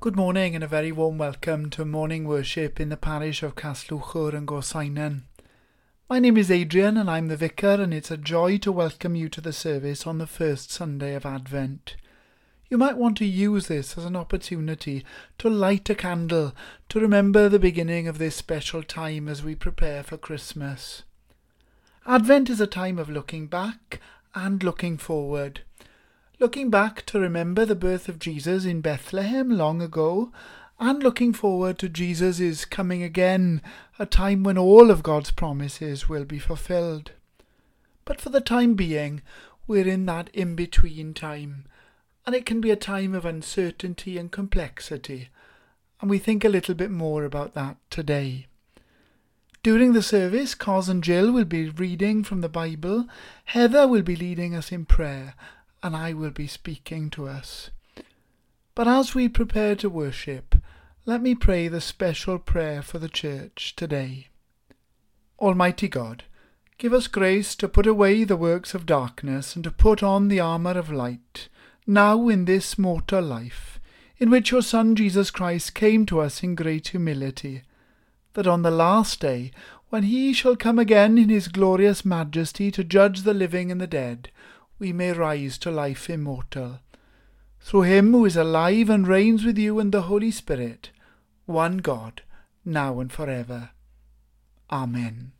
Good morning and a very warm welcome to morning worship in the parish of Casluchur and Gosainen. My name is Adrian and I'm the vicar, and it's a joy to welcome you to the service on the first Sunday of Advent. You might want to use this as an opportunity to light a candle to remember the beginning of this special time as we prepare for Christmas. Advent is a time of looking back and looking forward. Looking back to remember the birth of Jesus in Bethlehem long ago, and looking forward to Jesus' coming again, a time when all of God's promises will be fulfilled. But for the time being, we're in that in-between time, and it can be a time of uncertainty and complexity, and we think a little bit more about that today. During the service, Cos and Jill will be reading from the Bible, Heather will be leading us in prayer, and I will be speaking to us. But as we prepare to worship, let me pray the special prayer for the Church today. Almighty God, give us grace to put away the works of darkness and to put on the armour of light, now in this mortal life, in which your Son Jesus Christ came to us in great humility, that on the last day, when he shall come again in his glorious majesty to judge the living and the dead, we may rise to life immortal. Through him who is alive and reigns with you and the Holy Spirit, one God, now and forever. Amen.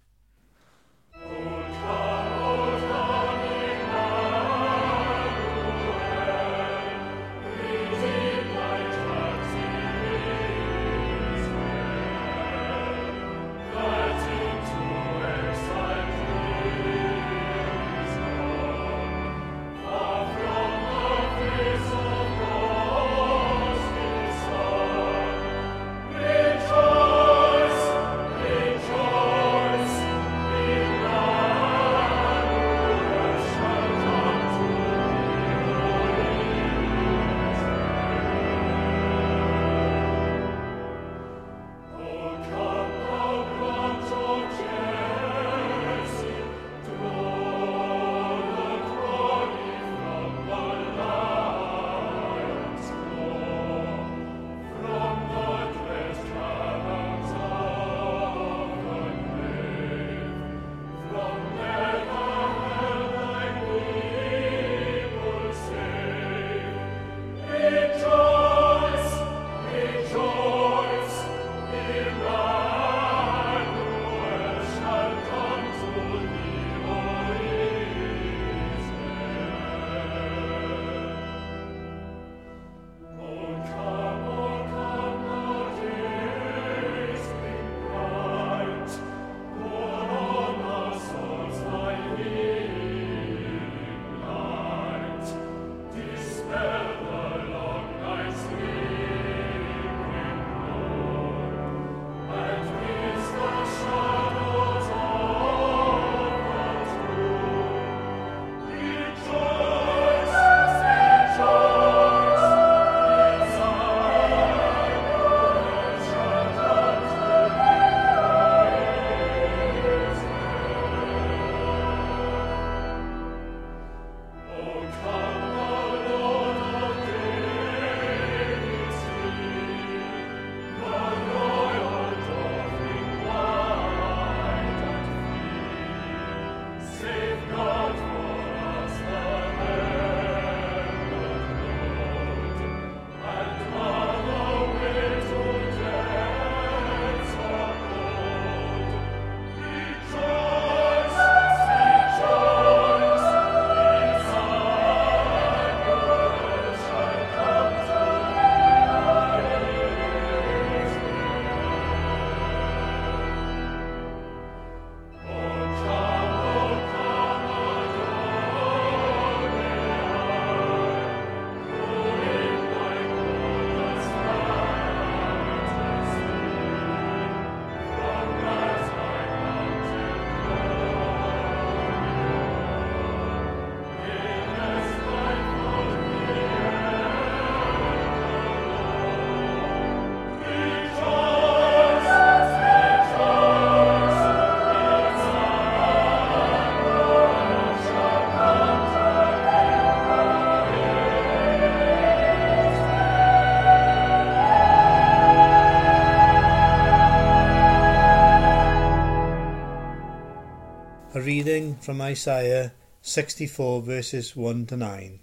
reading from Isaiah 64 verses 1 to 9.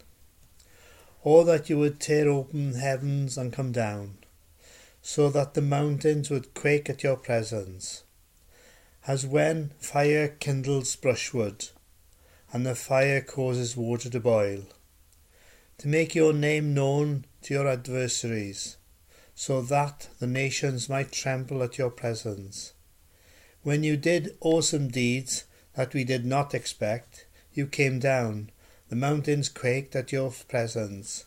Oh, that you would tear open the heavens and come down, so that the mountains would quake at your presence, as when fire kindles brushwood, and the fire causes water to boil, to make your name known to your adversaries, so that the nations might tremble at your presence. When you did awesome deeds that we did not expect, you came down, the mountains quaked at your presence.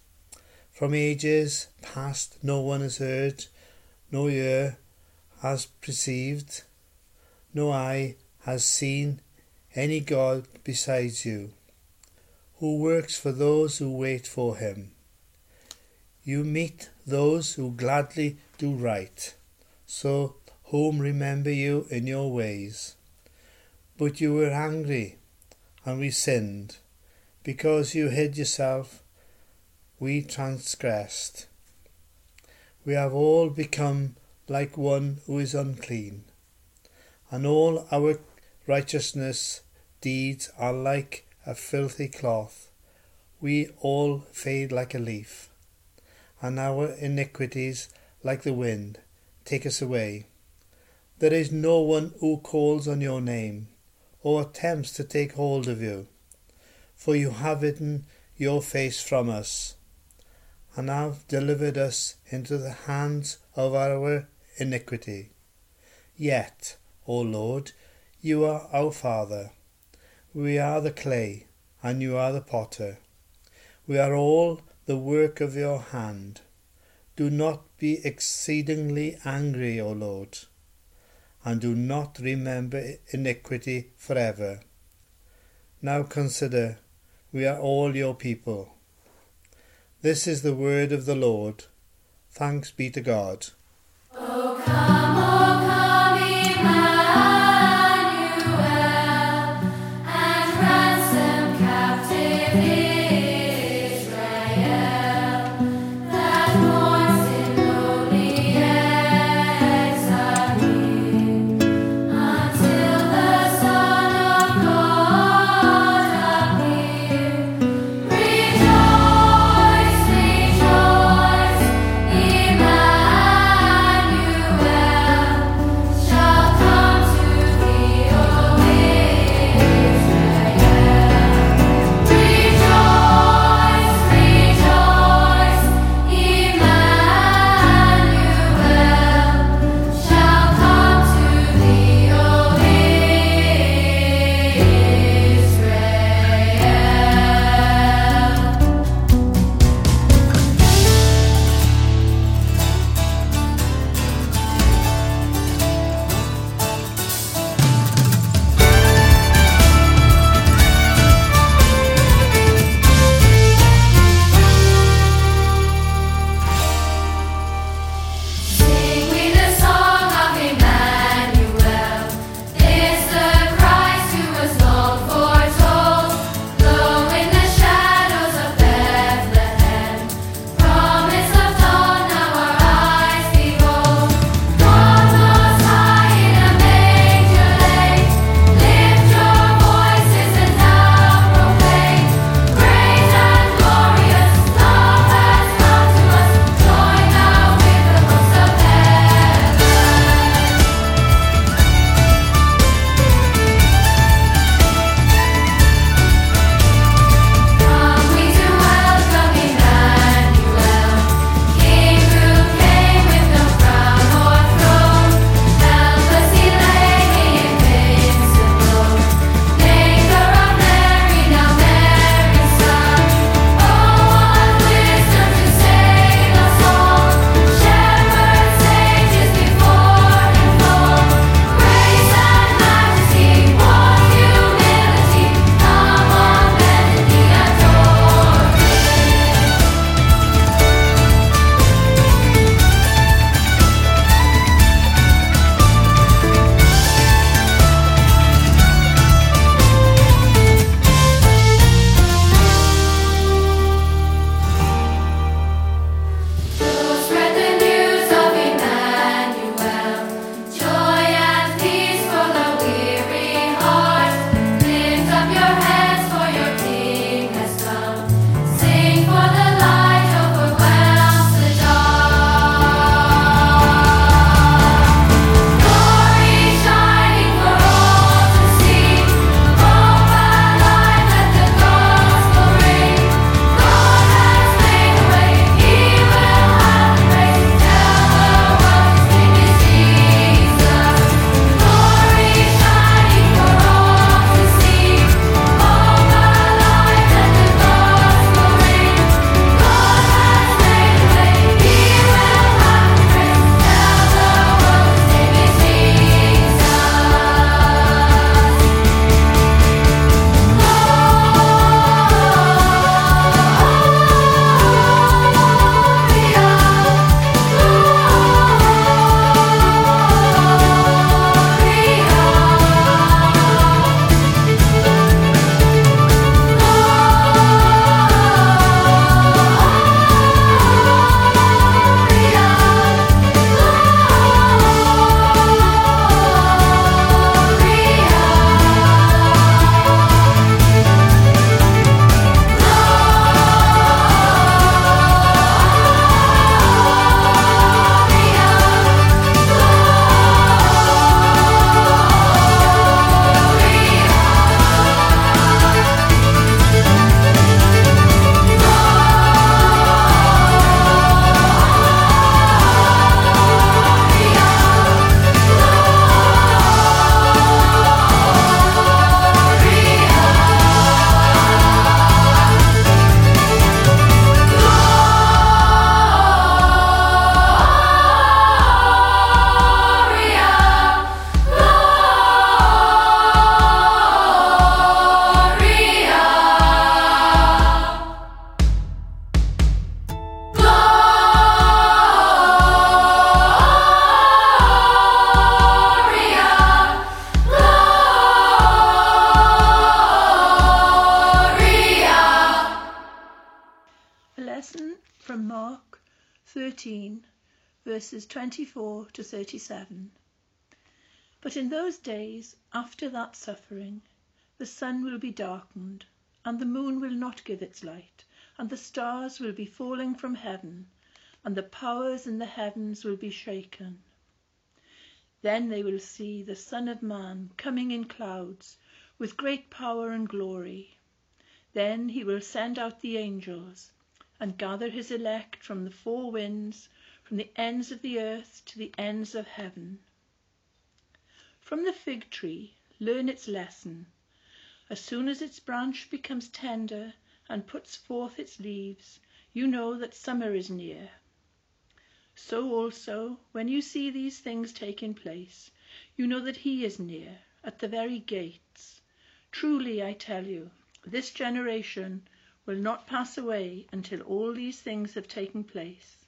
From ages past no one has heard, no ear has perceived, no eye has seen any God besides you, who works for those who wait for him. You meet those who gladly do right, so whom remember you in your ways. But you were angry, and we sinned. Because you hid yourself, we transgressed. We have all become like one who is unclean, and all our righteousness deeds are like a filthy cloth. We all fade like a leaf, and our iniquities, like the wind, take us away. There is no one who calls on your name, or attempts to take hold of you, for you have hidden your face from us, and have delivered us into the hands of our iniquity. Yet, O Lord, you are our Father. We are the clay, and you are the potter. We are all the work of your hand. Do not be exceedingly angry, O Lord, and do not remember iniquity forever. Now consider, we are all your people. This is the word of the Lord. Thanks be to God. O come, Emmanuel, and ransom captive lesson from Mark 13, verses 24 to 37. But in those days, after that suffering, the sun will be darkened, and the moon will not give its light, and the stars will be falling from heaven, and the powers in the heavens will be shaken. Then they will see the Son of Man coming in clouds, with great power and glory. Then he will send out the angels, and gather his elect from the four winds, from the ends of the earth to the ends of heaven. From the fig tree, learn its lesson. As soon as its branch becomes tender and puts forth its leaves, you know that summer is near. So also, when you see these things taking place, you know that he is near, at the very gates. Truly, I tell you, this generation will not pass away until all these things have taken place.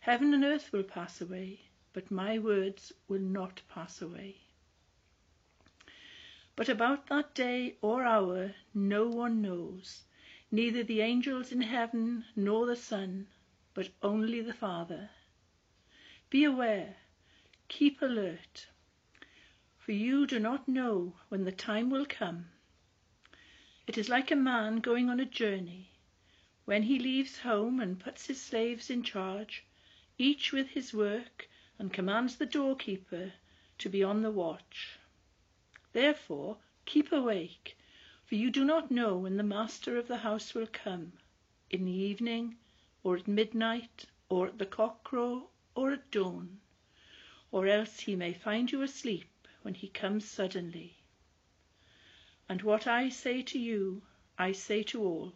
Heaven and earth will pass away, but my words will not pass away. But about that day or hour no one knows, neither the angels in heaven nor the Son, but only the Father. Be aware, keep alert, for you do not know when the time will come. It is like a man going on a journey. When he leaves home and puts his slaves in charge, each with his work, and commands the doorkeeper to be on the watch. Therefore, keep awake, for you do not know when the master of the house will come, in the evening, or at midnight, or at the cockcrow, or at dawn, or else he may find you asleep when he comes suddenly. And what I say to you, I say to all,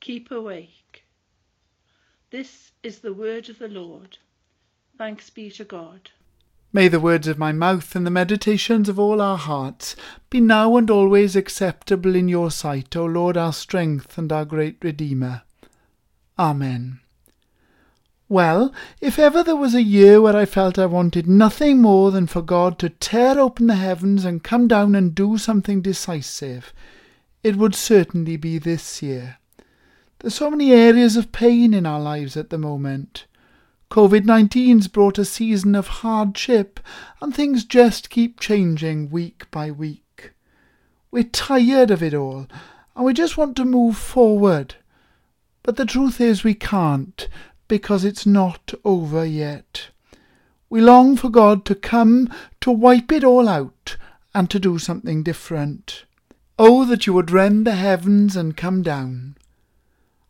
keep awake. This is the word of the Lord. Thanks be to God. May the words of my mouth and the meditations of all our hearts be now and always acceptable in your sight, O Lord, our strength and our great Redeemer. Amen. Well, if ever there was a year where I felt I wanted nothing more than for God to tear open the heavens and come down and do something decisive, it would certainly be this year. There's so many areas of pain in our lives at the moment. COVID-19's brought a season of hardship, and things just keep changing week by week. We're tired of it all, and we just want to move forward. But the truth is we can't, because it's not over yet. We long for God to come, to wipe it all out, and to do something different. Oh, that you would rend the heavens and come down.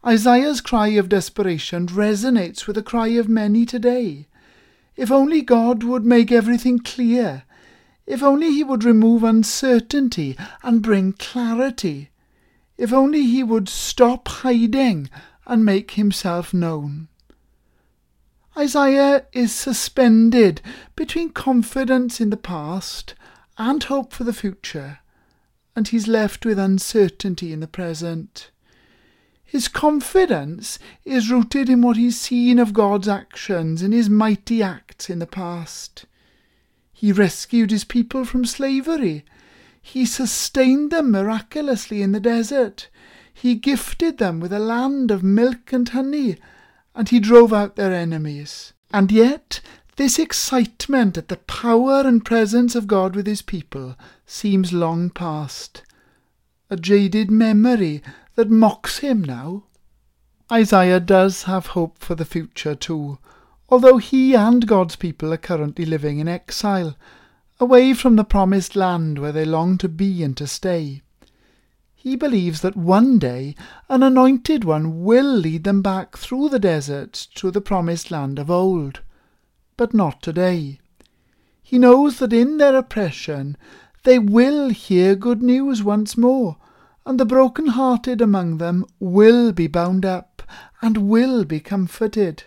Isaiah's cry of desperation resonates with the cry of many today. If only God would make everything clear. If only he would remove uncertainty and bring clarity. If only he would stop hiding and make himself known. Isaiah is suspended between confidence in the past and hope for the future, and he's left with uncertainty in the present. His confidence is rooted in what he's seen of God's actions and his mighty acts in the past. He rescued his people from slavery. He sustained them miraculously in the desert. He gifted them with a land of milk and honey, and he drove out their enemies. And yet, this excitement at the power and presence of God with his people seems long past. A jaded memory that mocks him now. Isaiah does have hope for the future too, although he and God's people are currently living in exile, away from the promised land where they long to be and to stay. He believes that one day an anointed one will lead them back through the desert to the promised land of old, but not today. He knows that in their oppression they will hear good news once more, and the broken-hearted among them will be bound up and will be comforted.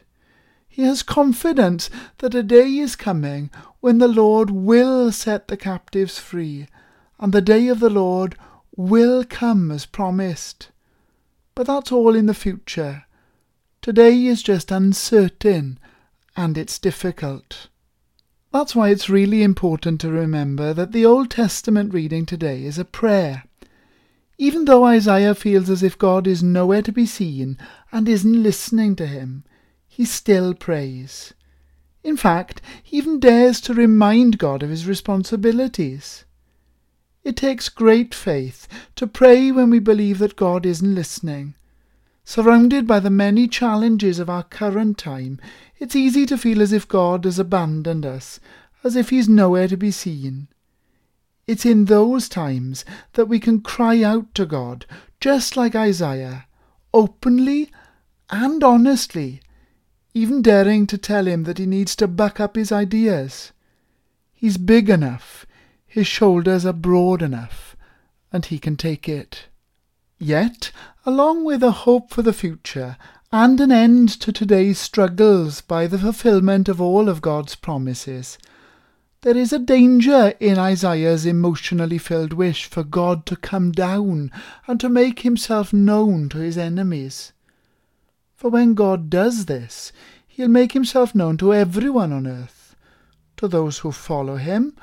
He has confidence that a day is coming when the Lord will set the captives free, and the day of the Lord will come as promised. But that's all in the future. Today is just uncertain, and it's difficult. That's why it's really important to remember that the Old Testament reading today is a prayer. Even though Isaiah feels as if God is nowhere to be seen and isn't listening to him, he still prays. In fact, he even dares to remind God of his responsibilities. It takes great faith to pray when we believe that God isn't listening. Surrounded by the many challenges of our current time, it's easy to feel as if God has abandoned us, as if he's nowhere to be seen. It's in those times that we can cry out to God, just like Isaiah, openly and honestly, even daring to tell him that he needs to buck up his ideas. He's big enough, his shoulders are broad enough, and he can take it. Yet, along with a hope for the future and an end to today's struggles by the fulfillment of all of God's promises, there is a danger in Isaiah's emotionally filled wish for God to come down and to make himself known to his enemies. For when God does this, he'll make himself known to everyone on earth, to those who follow him,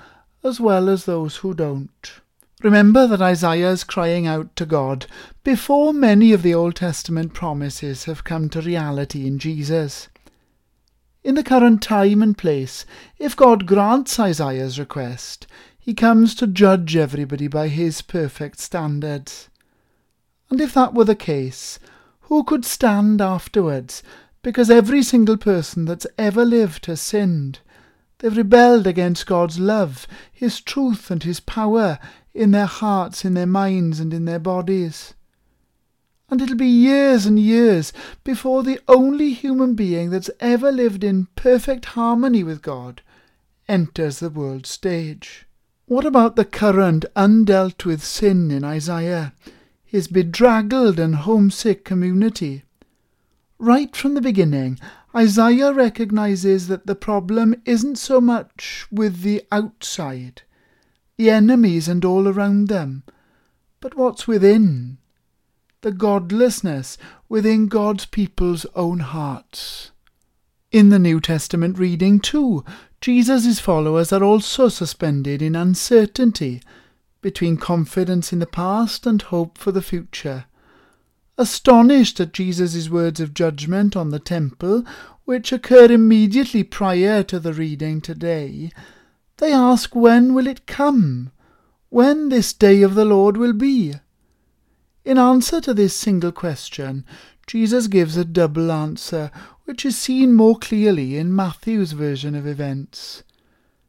as well as those who don't. Remember that Isaiah's crying out to God before many of the Old Testament promises have come to reality in Jesus. In the current time and place, if God grants Isaiah's request, he comes to judge everybody by his perfect standards. And if that were the case, who could stand afterwards? Because every single person that's ever lived has sinned. They've rebelled against God's love, his truth and his power in their hearts, in their minds and in their bodies. And it'll be years and years before the only human being that's ever lived in perfect harmony with God enters the world stage. What about the current undealt with sin in Isaiah, his bedraggled and homesick community? Right from the beginning, Isaiah recognizes that the problem isn't so much with the outside, the enemies and all around them, but what's within. The godlessness within God's people's own hearts. In the New Testament reading too, Jesus' followers are also suspended in uncertainty, between confidence in the past and hope for the future. Astonished at Jesus' words of judgment on the temple, which occur immediately prior to the reading today, they ask when will it come, when this day of the Lord will be. In answer to this single question, Jesus gives a double answer, which is seen more clearly in Matthew's version of events.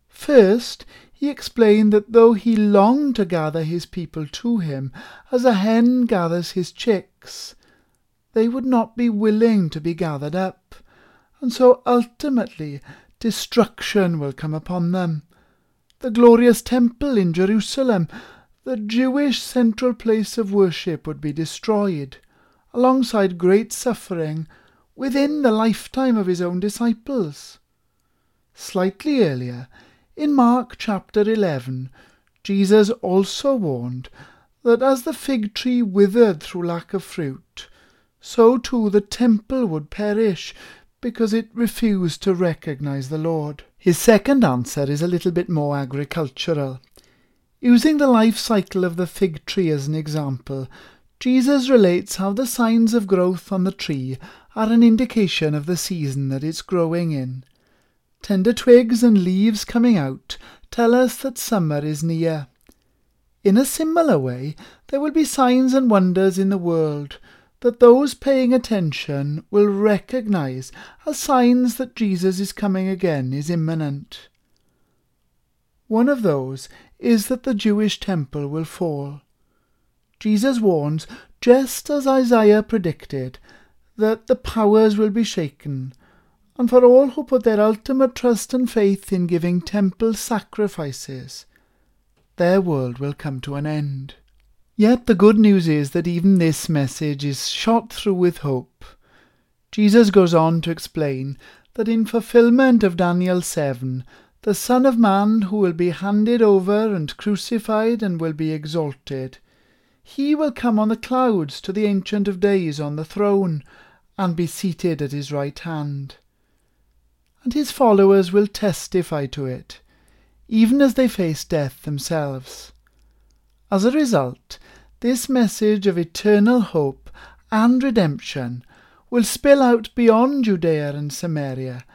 First, he explained that though he longed to gather his people to him, as a hen gathers his chicks, they would not be willing to be gathered up, and so ultimately destruction will come upon them. The glorious temple in Jerusalem, the Jewish central place of worship, would be destroyed, alongside great suffering, within the lifetime of his own disciples. Slightly earlier, in Mark chapter 11, Jesus also warned that as the fig tree withered through lack of fruit, so too the temple would perish, because it refused to recognize the Lord. His second answer is a little bit more agricultural. Using the life cycle of the fig tree as an example, Jesus relates how the signs of growth on the tree are an indication of the season that it's growing in. Tender twigs and leaves coming out tell us that summer is near. In a similar way, there will be signs and wonders in the world that those paying attention will recognize as signs that Jesus is coming again is imminent. One of those is that the Jewish temple will fall. Jesus warns, just as Isaiah predicted, that the powers will be shaken, and for all who put their ultimate trust and faith in giving temple sacrifices, their world will come to an end. Yet the good news is that even this message is shot through with hope. Jesus goes on to explain that in fulfillment of Daniel 7, the Son of Man, who will be handed over and crucified and will be exalted, he will come on the clouds to the Ancient of Days on the throne and be seated at his right hand. And his followers will testify to it, even as they face death themselves. As a result, This message of eternal hope and redemption will spill out beyond Judea and Samaria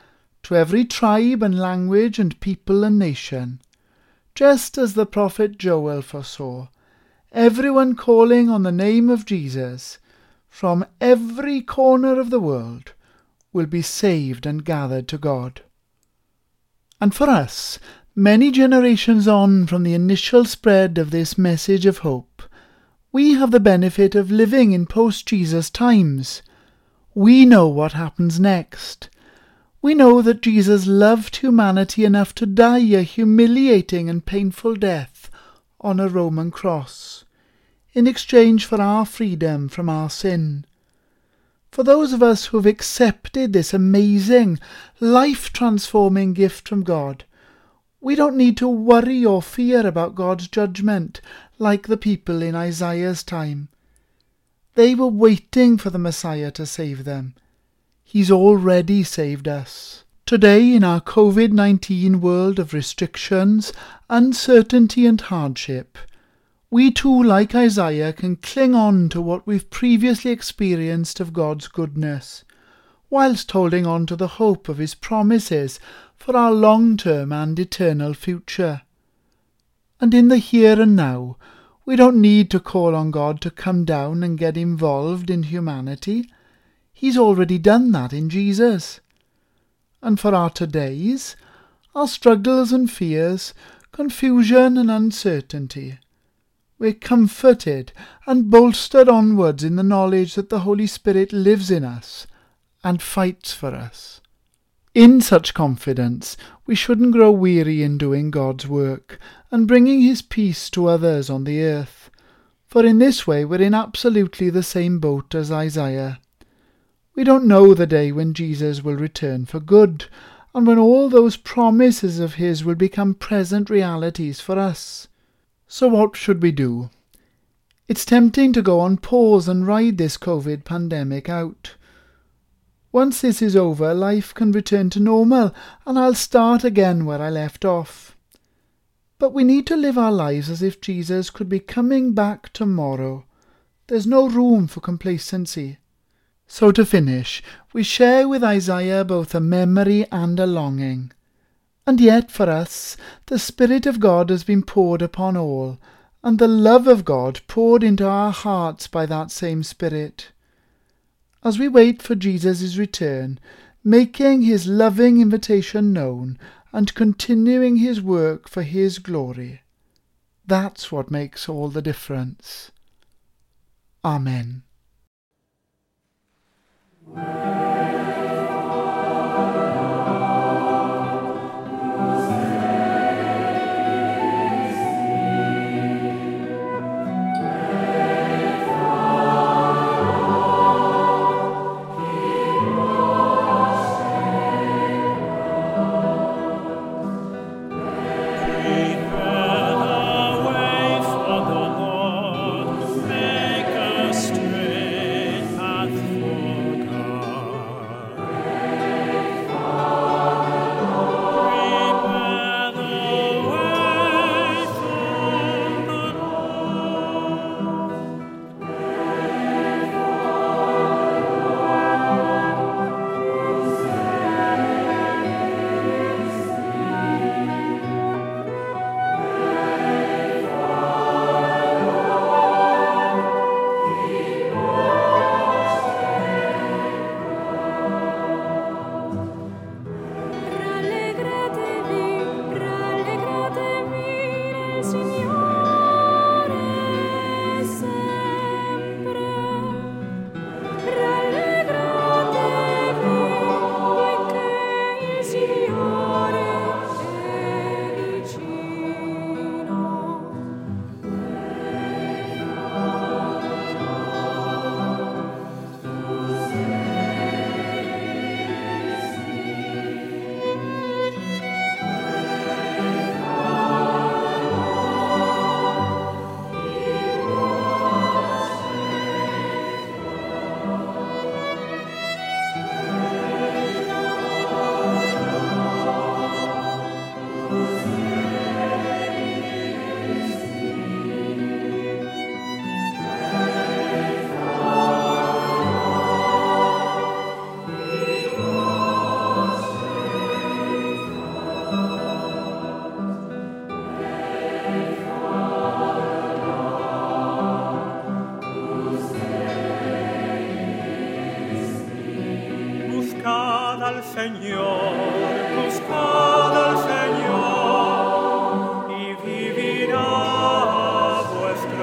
to every tribe and language and people and nation. Just as the prophet Joel foresaw, everyone calling on the name of Jesus from every corner of the world will be saved and gathered to God. And for us, many generations on from the initial spread of this message of hope, we have the benefit of living in post-Jesus times. We know what happens next. We know that Jesus loved humanity enough to die a humiliating and painful death on a Roman cross, in exchange for our freedom from our sin. For those of us who have accepted this amazing, life-transforming gift from God, we don't need to worry or fear about God's judgment like the people in Isaiah's time. They were waiting for the Messiah to save them. He's already saved us. Today, in our COVID-19 world of restrictions, uncertainty and hardship, we too, like Isaiah, can cling on to what we've previously experienced of God's goodness, whilst holding on to the hope of His promises for our long-term and eternal future. And in the here and now, we don't need to call on God to come down and get involved in humanity. He's already done that in Jesus. And for our todays, our struggles and fears, confusion and uncertainty, we're comforted and bolstered onwards in the knowledge that the Holy Spirit lives in us and fights for us. In such confidence, we shouldn't grow weary in doing God's work and bringing His peace to others on the earth, for in this way we're in absolutely the same boat as Isaiah. We don't know the day when Jesus will return for good, and when all those promises of His will become present realities for us. So what should we do? It's tempting to go on pause and ride this COVID pandemic out. Once this is over, life can return to normal, and I'll start again where I left off. But we need to live our lives as if Jesus could be coming back tomorrow. There's no room for complacency. So to finish, we share with Isaiah both a memory and a longing. And yet for us, the Spirit of God has been poured upon all, and the love of God poured into our hearts by that same Spirit. As we wait for Jesus' return, making His loving invitation known and continuing His work for His glory, that's what makes all the difference. Amen. Amen. Buscad al Señor, y vivirá vuestro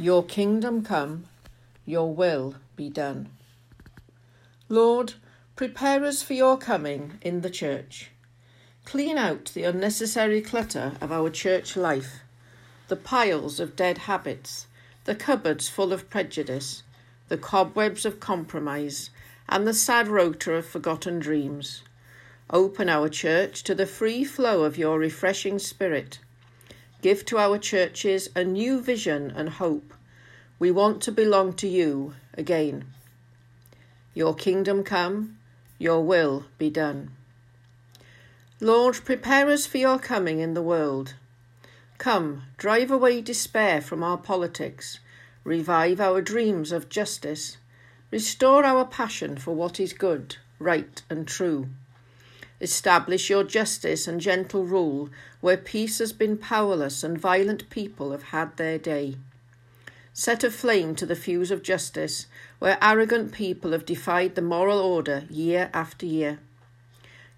Your kingdom come, your will be done. Lord, prepare us for your coming in the church. Clean out the unnecessary clutter of our church life, the piles of dead habits, the cupboards full of prejudice, the cobwebs of compromise, and the sad rota of forgotten dreams. Open our church to the free flow of your refreshing spirit. Give to our churches a new vision and hope. We want to belong to you again. Your kingdom come, your will be done. Lord, prepare us for your coming in the world. Come, drive away despair from our politics. Revive our dreams of justice. Restore our passion for what is good, right and true. Establish your justice and gentle rule where peace has been powerless and violent people have had their day. Set a flame to the fuse of justice where arrogant people have defied the moral order year after year.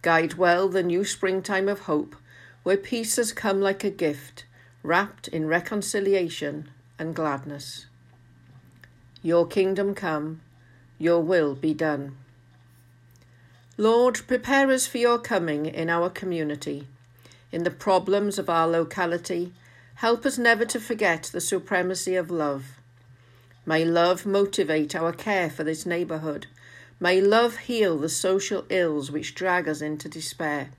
Guide well the new springtime of hope where peace has come like a gift, wrapped in reconciliation and gladness. Your kingdom come, your will be done. Lord, prepare us for your coming in our community. In the problems of our locality, help us never to forget the supremacy of love. May love motivate our care for this neighbourhood. May love heal the social ills which drag us into despair.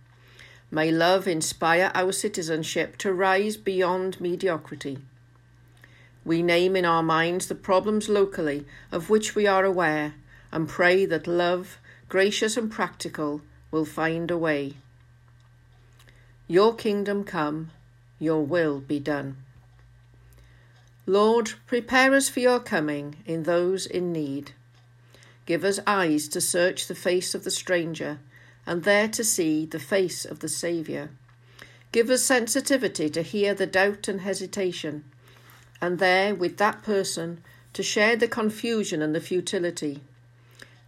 May love inspire our citizenship to rise beyond mediocrity. We name in our minds the problems locally of which we are aware and pray that love, gracious and practical, will find a way. Your kingdom come, your will be done. Lord, prepare us for your coming in those in need. Give us eyes to search the face of the stranger and there to see the face of the Saviour. Give us sensitivity to hear the doubt and hesitation and there with that person to share the confusion and the futility.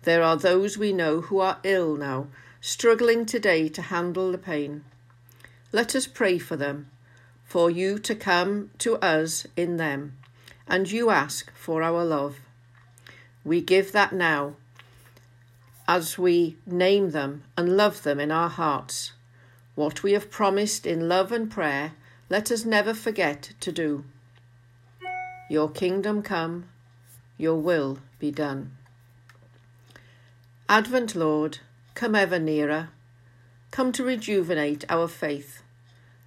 There are those we know who are ill now, struggling today to handle the pain. Let us pray for them, for you to come to us in them, and you ask for our love. We give that now, as we name them and love them in our hearts. What we have promised in love and prayer, let us never forget to do. Your kingdom come, your will be done. Advent, Lord, come ever nearer. Come to rejuvenate our faith.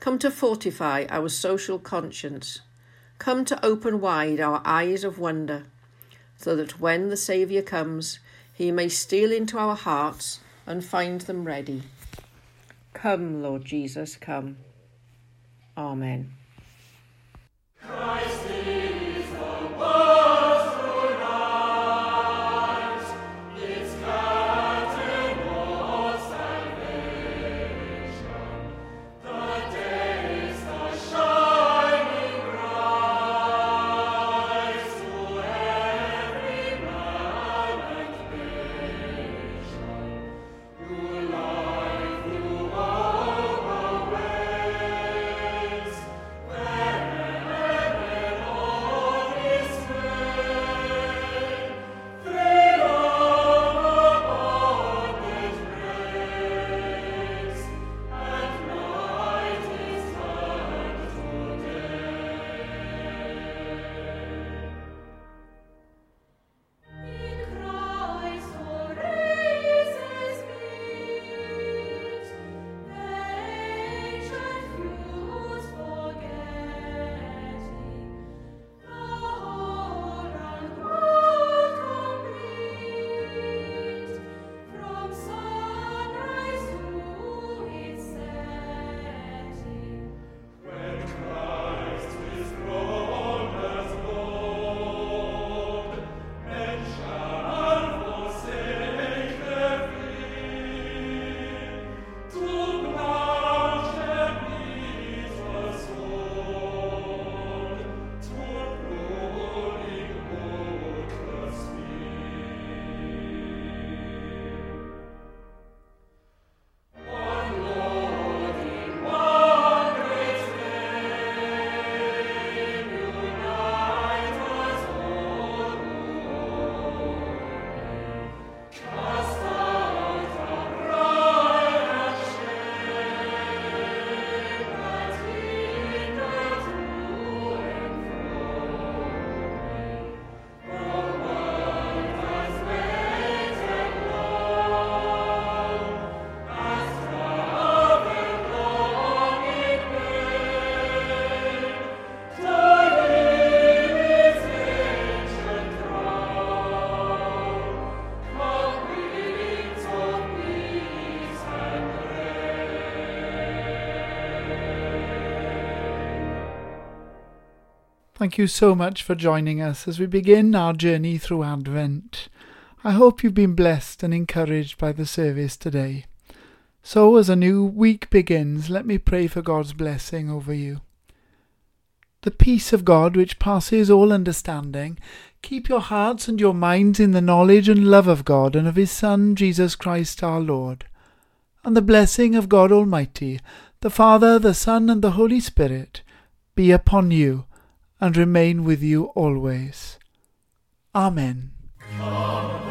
Come to fortify our social conscience. Come to open wide our eyes of wonder, so that when the Saviour comes, he may steal into our hearts and find them ready. Come, Lord Jesus, come. Amen. Christ is the one. Thank you so much for joining us as we begin our journey through Advent. I hope you've been blessed and encouraged by the service today. So as a new week begins, let me pray for God's blessing over you. The peace of God, which passes all understanding, keep your hearts and your minds in the knowledge and love of God and of his Son, Jesus Christ our Lord. And the blessing of God Almighty, the Father, the Son, and the Holy Spirit, be upon you, and remain with you always. Amen. Amen.